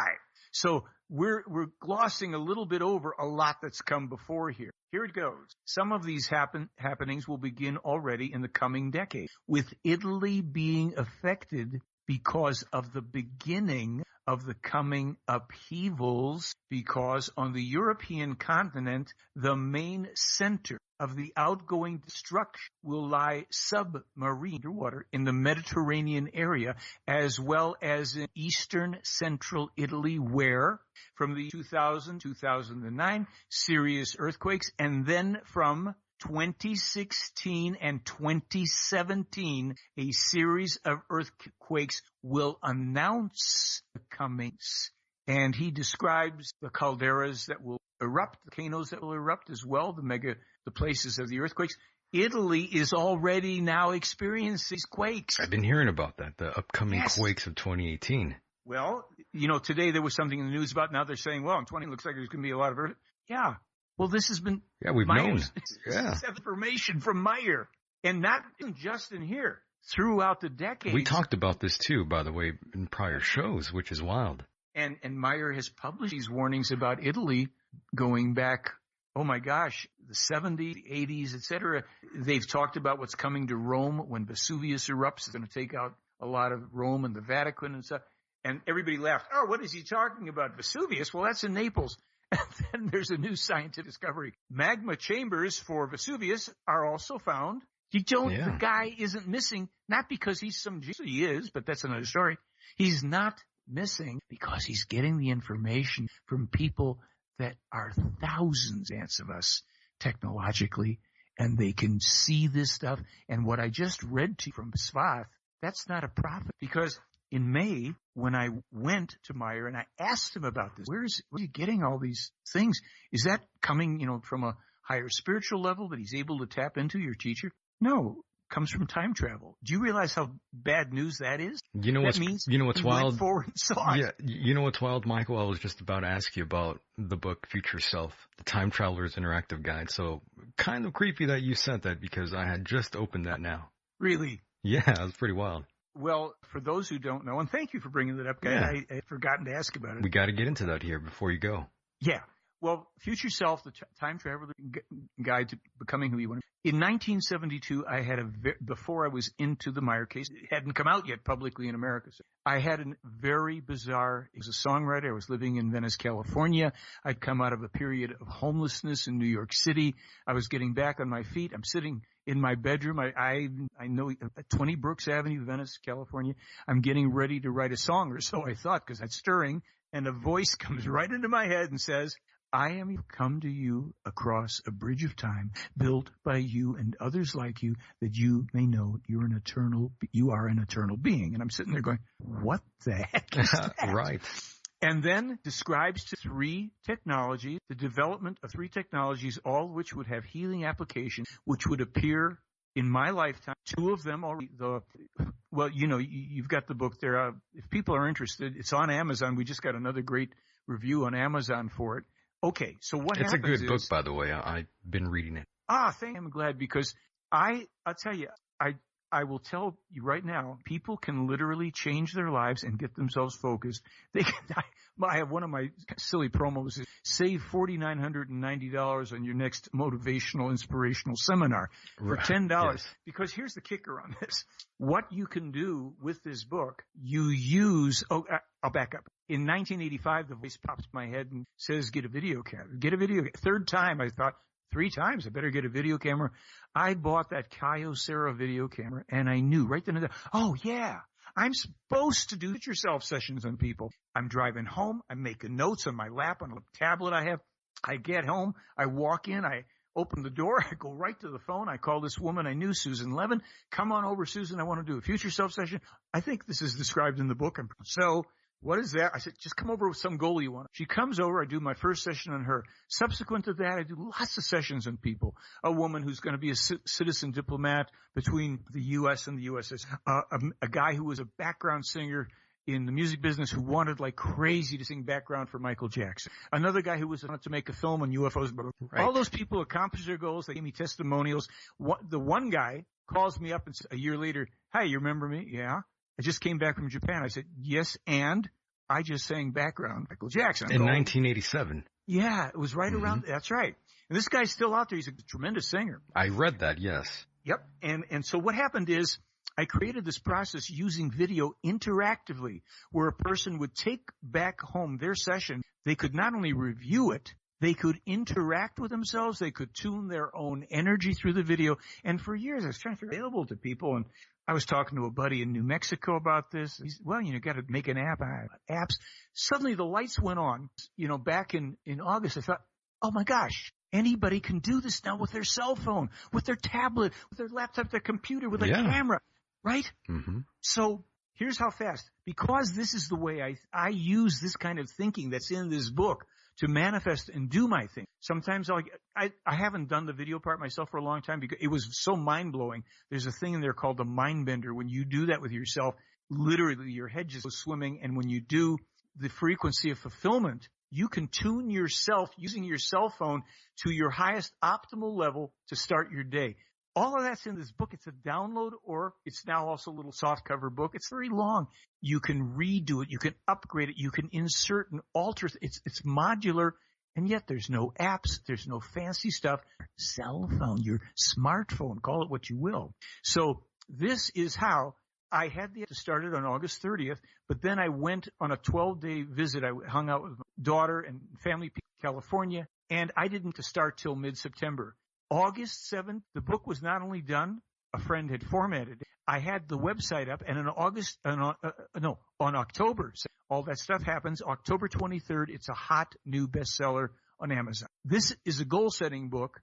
So we're glossing a little bit over a lot that's come before here. Here it goes. Some of these happenings will begin already in the coming decade, with Italy being affected because of the beginning of the coming upheavals, because on the European continent, the main center of the outgoing destruction will lie submarine underwater in the Mediterranean area, as well as in eastern central Italy, where from the 2000-2009 serious earthquakes, and then from 2016 and 2017, a series of earthquakes will announce the comings. And he describes the calderas that will erupt, the volcanoes that will erupt as well, the places of the earthquakes. Italy is already now experiencing quakes. I've been hearing about that, the upcoming quakes of 2018. Well, you know, today there was something in the news about, now they're saying, well, in 20 it looks like there's going to be a lot of earthquakes. Yeah. Well, this has been information from Meier, and not just in here, throughout the decades. We talked about this too, by the way, in prior shows, which is wild. And Meier has published these warnings about Italy going back, oh my gosh, the 70s, 80s, et cetera. They've talked about what's coming to Rome when Vesuvius erupts. It's going to take out a lot of Rome and the Vatican and stuff. And everybody laughed. Oh, what is he talking about? Vesuvius? Well, that's in Naples. And then there's a new scientific discovery. Magma chambers for Vesuvius are also found. The guy isn't missing, not because he's some genius. He is, but that's another story. He's not missing because he's getting the information from people that are thousands of us technologically, and they can see this stuff. And what I just read to you from Svath, that's not a prophet, because in May, when I went to Meier and I asked him about this, where are you getting all these things? Is that coming, you know, from a higher spiritual level that he's able to tap into, your teacher? No, it comes from time travel. Do you realize how bad news that is? You know what's wild? Yeah, you know what's wild, Michael? I was just about to ask you about the book Future Self, the Time Traveler's Interactive Guide. So kind of creepy that you sent that, because I had just opened that now. Really? Yeah, it was pretty wild. Well, for those who don't know, and thank you for bringing that up, guys. Yeah. I had forgotten to ask about it. We got to get into that here before you go. Yeah. Well, Future Self, the Time Traveler Guide to Becoming Who You Want. In 1972, I had before I was into the Meier case, it hadn't come out yet publicly in America. So I had a very bizarre, as a songwriter, I was living in Venice, California. I'd come out of a period of homelessness in New York City. I was getting back on my feet. I'm sitting in my bedroom, I know, at 20 Brooks Avenue, Venice, California. I'm getting ready to write a song, or so I thought, because that's stirring. And a voice comes right into my head and says, I am come to you across a bridge of time built by you and others like you, that you may know you are an eternal being. And I'm sitting there going, what the heck is that? Right. And then describes the development of three technologies, all of which would have healing applications, which would appear in my lifetime. Two of them already. You've got the book there. If people are interested, it's on Amazon. We just got another great review on Amazon for it. Okay, so what happens is... It's a good book, by the way. I've been reading it. Thank you. I'm glad, because I'll tell you, I will tell you right now, people can literally change their lives and get themselves focused. I have one of my silly promos is, save $4,990 on your next motivational, inspirational seminar for $10. Yes. Because here's the kicker on this. What you can do with this book, you use – oh, I'll back up. In 1985, the voice pops my head and says, get a video camera. Get a video camera. Third time I thought – three times, I better get a video camera. I bought that Kyocera video camera, and I knew right then and there, oh, yeah, I'm supposed to do it-yourself sessions on people. I'm driving home. I'm making notes on my lap on a tablet I have. I get home. I walk in. I open the door. I go right to the phone. I call this woman I knew, Susan Levin. Come on over, Susan. I want to do a future self session. I think this is described in the book. So what is that? I said, just come over with some goal you want. She comes over. I do my first session on her. Subsequent to that, I do lots of sessions on people. A woman who's going to be a citizen diplomat between the U.S. and the USSR. A guy who was a background singer in the music business who wanted like crazy to sing background for Michael Jackson. Another guy who wanted to make a film on UFOs. Right. All those people accomplished their goals. They gave me testimonials. The one guy calls me up and says, a year later, hey, you remember me? Yeah. I just came back from Japan. I said, yes, and I just sang background Michael Jackson. In 1987. Yeah, it was right around – that's right. And this guy's still out there. He's a tremendous singer. I read that, yes. Yep. And so what happened is I created this process using video interactively, where a person would take back home their session. They could not only review it, they could interact with themselves. They could tune their own energy through the video. And for years I was trying to figure it available to people, and I was talking to a buddy in New Mexico about this. He said, well, you got to make an app. Apps. Suddenly the lights went on. Back in August, I thought, oh my gosh, anybody can do this now with their cell phone, with their tablet, with their laptop, their computer, with a camera, right? Mm-hmm. So here's how fast, because this is the way I use this kind of thinking that's in this book to manifest and do my thing. Sometimes I haven't done the video part myself for a long time because it was so mind-blowing. There's a thing in there called the mind bender. When you do that with yourself, literally your head just goes swimming. And when you do the frequency of fulfillment, you can tune yourself using your cell phone to your highest optimal level to start your day. All of that's in this book. It's a download, or it's now also a little soft cover book. It's very long. You can redo it. You can upgrade it. You can insert and alter. It's modular, and yet there's no apps. There's no fancy stuff. Cell phone, your smartphone, call it what you will. So this is how I had to start it on August 30th, but then I went on a 12-day visit. I hung out with my daughter and family in California, and I didn't start till mid-September. August 7th, the book was not only done, a friend had formatted it. I had the website up, and on October, all that stuff happens. October 23rd, it's a hot new bestseller on Amazon. This is a goal-setting book.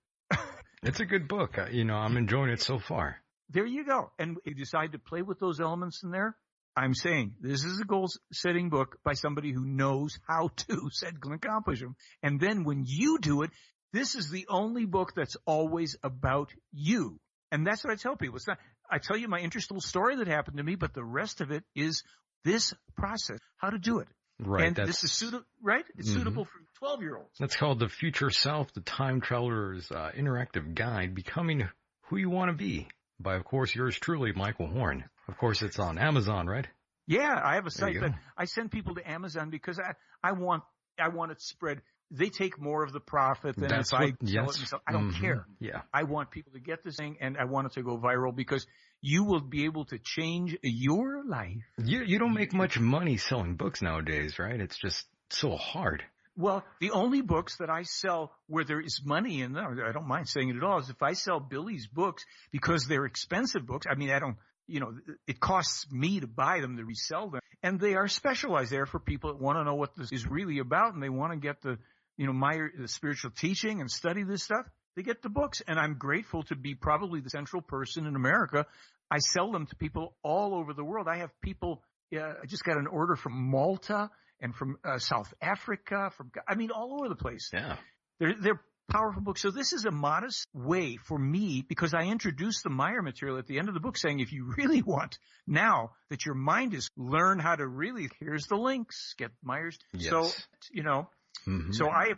It's a good book. I'm enjoying it so far. There you go. And if you decide to play with those elements in there, I'm saying this is a goal-setting book by somebody who knows how to set and accomplish them. And then when you do it, this is the only book that's always about you. And that's what I tell people. It's not, I tell you my interesting story that happened to me, but the rest of it is this process, how to do it. Right. And this is suitable, right? It's suitable for 12-year-olds. That's called The Future Self, The Time Traveler's Interactive Guide, Becoming Who You Want to Be, by, of course, yours truly, Michael Horn. Of course, it's on Amazon, right? Yeah, I have a site that I send people to Amazon because I want it spread. They take more of the profit than if I sell it myself. I don't care. Yeah. I want people to get this thing, and I want it to go viral because you will be able to change your life. You don't make much money selling books nowadays, right? It's just so hard. Well, the only books that I sell where there is money in them, I don't mind saying it at all, is if I sell Billy's books, because they're expensive books. I mean, I don't – it costs me to buy them, to resell them. And they are specialized there for people that want to know what this is really about, and they want to get the – Meier, the spiritual teaching and study this stuff, they get the books. And I'm grateful to be probably the central person in America. I sell them to people all over the world. I have people, I just got an order from Malta and from South Africa, all over the place. Yeah. They're powerful books. So this is a modest way for me, because I introduced the Meier material at the end of the book saying, if you really want, now that your mind is, learn how to really, here's the links, get Meier's. Yes. So, Mm-hmm. So I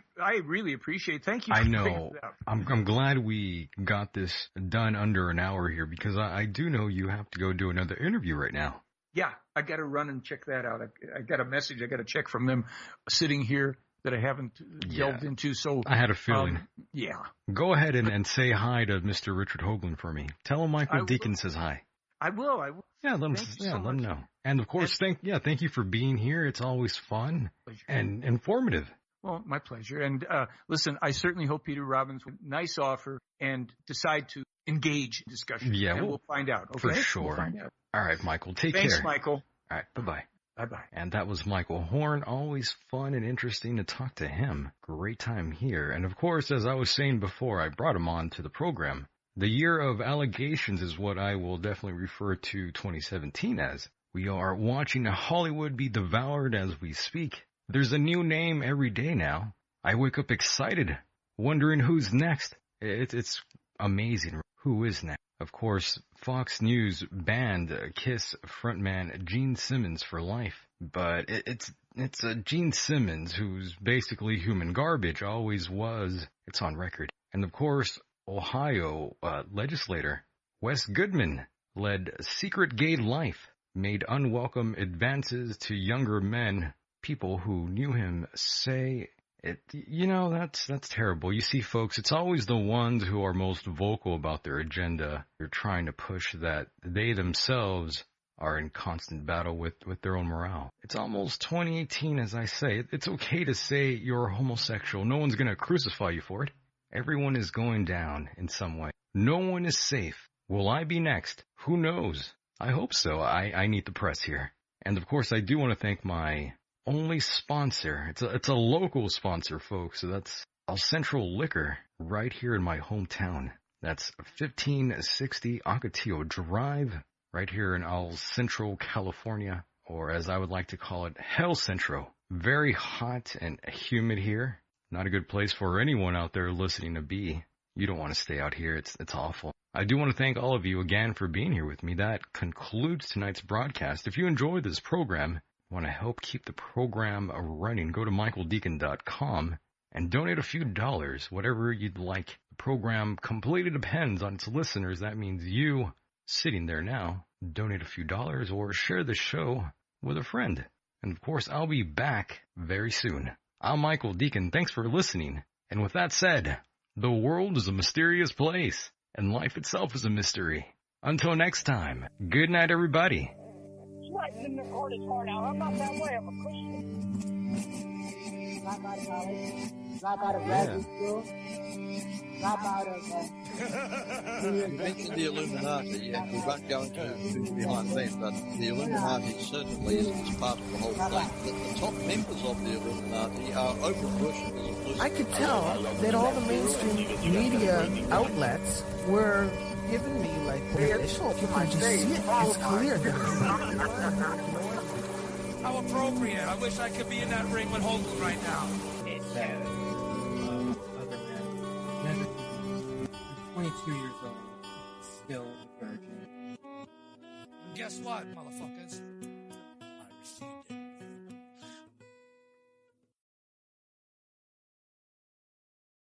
really appreciate. Thank you. I know. I'm glad we got this done under an hour here, because I do know you have to go do another interview right now. Yeah, I got to run and check that out. I got a message. I got to check from them sitting here that I haven't delved into. So I had a feeling. Yeah. Go ahead and say hi to Mr. Richard Hoagland for me. Tell him Michael Deacon says hi. I will. Yeah, let him know. And of course, thank you for being here. It's always fun and informative. Well, my pleasure. And listen, I certainly hope Peter Robbins will nice offer and decide to engage in discussion. Yeah, and we'll find out. Okay? For sure. We'll find out. All right, Michael. Take care. Thanks, Michael. All right. Bye-bye. Bye-bye. And that was Michael Horn. Always fun and interesting to talk to him. Great time here. And, of course, as I was saying before, I brought him on to the program. The year of allegations is what I will definitely refer to 2017 as. We are watching Hollywood be devoured as we speak. There's a new name every day now. I wake up excited, wondering who's next. It's amazing. Who is next? Of course, Fox News banned KISS frontman Gene Simmons for life. But it's Gene Simmons who's basically human garbage, always was. It's on record. And of course, Ohio legislator Wes Goodman led secret gay life, made unwelcome advances to younger men. People who knew him say it, that's terrible. You see, folks, it's always the ones who are most vocal about their agenda. They're trying to push that they themselves are in constant battle with their own morale. It's almost 2018, as I say. It's okay to say you're homosexual. No one's going to crucify you for it. Everyone is going down in some way. No one is safe. Will I be next? Who knows? I hope so. I need the press here. And, of course, I do want to thank my only sponsor. It's a local sponsor, folks. So that's El Central Liquor right here in my hometown. That's 1560 Ocotillo Drive right here in El Central, California, or as I would like to call it, Hell Centro. Very hot and humid here. Not a good place for anyone out there listening to be. You don't want to stay out here. It's awful. I do want to thank all of you again for being here with me. That concludes tonight's broadcast. If you enjoyed this program, want to help keep the program running, go to michaeldecon.com and donate a few dollars, whatever you'd like. The program completely depends on its listeners. That means you, sitting there now, donate a few dollars or share the show with a friend. And of course, I'll be back very soon. I'm Michael Deacon. Thanks for listening. And with that said, the world is a mysterious place, and life itself is a mystery. Until next time, good night, everybody. In the court is hard out. I'm not that way. I'm a Christian. Drop out of college. Drop out of graduate school. Drop out of... You mentioned the Illuminati. Yeah, we're not going to behind them, but the Illuminati certainly isn't part of the whole thing. But the top members of the Illuminati are overpushing. I could tell that all the mainstream media outlets were giving me like the initial. You can just see it. It's clear. How appropriate. I wish I could be in that ring with Hoagland right now. It's other men. 22 years old, still a virgin. Guess what, motherfuckers? I received.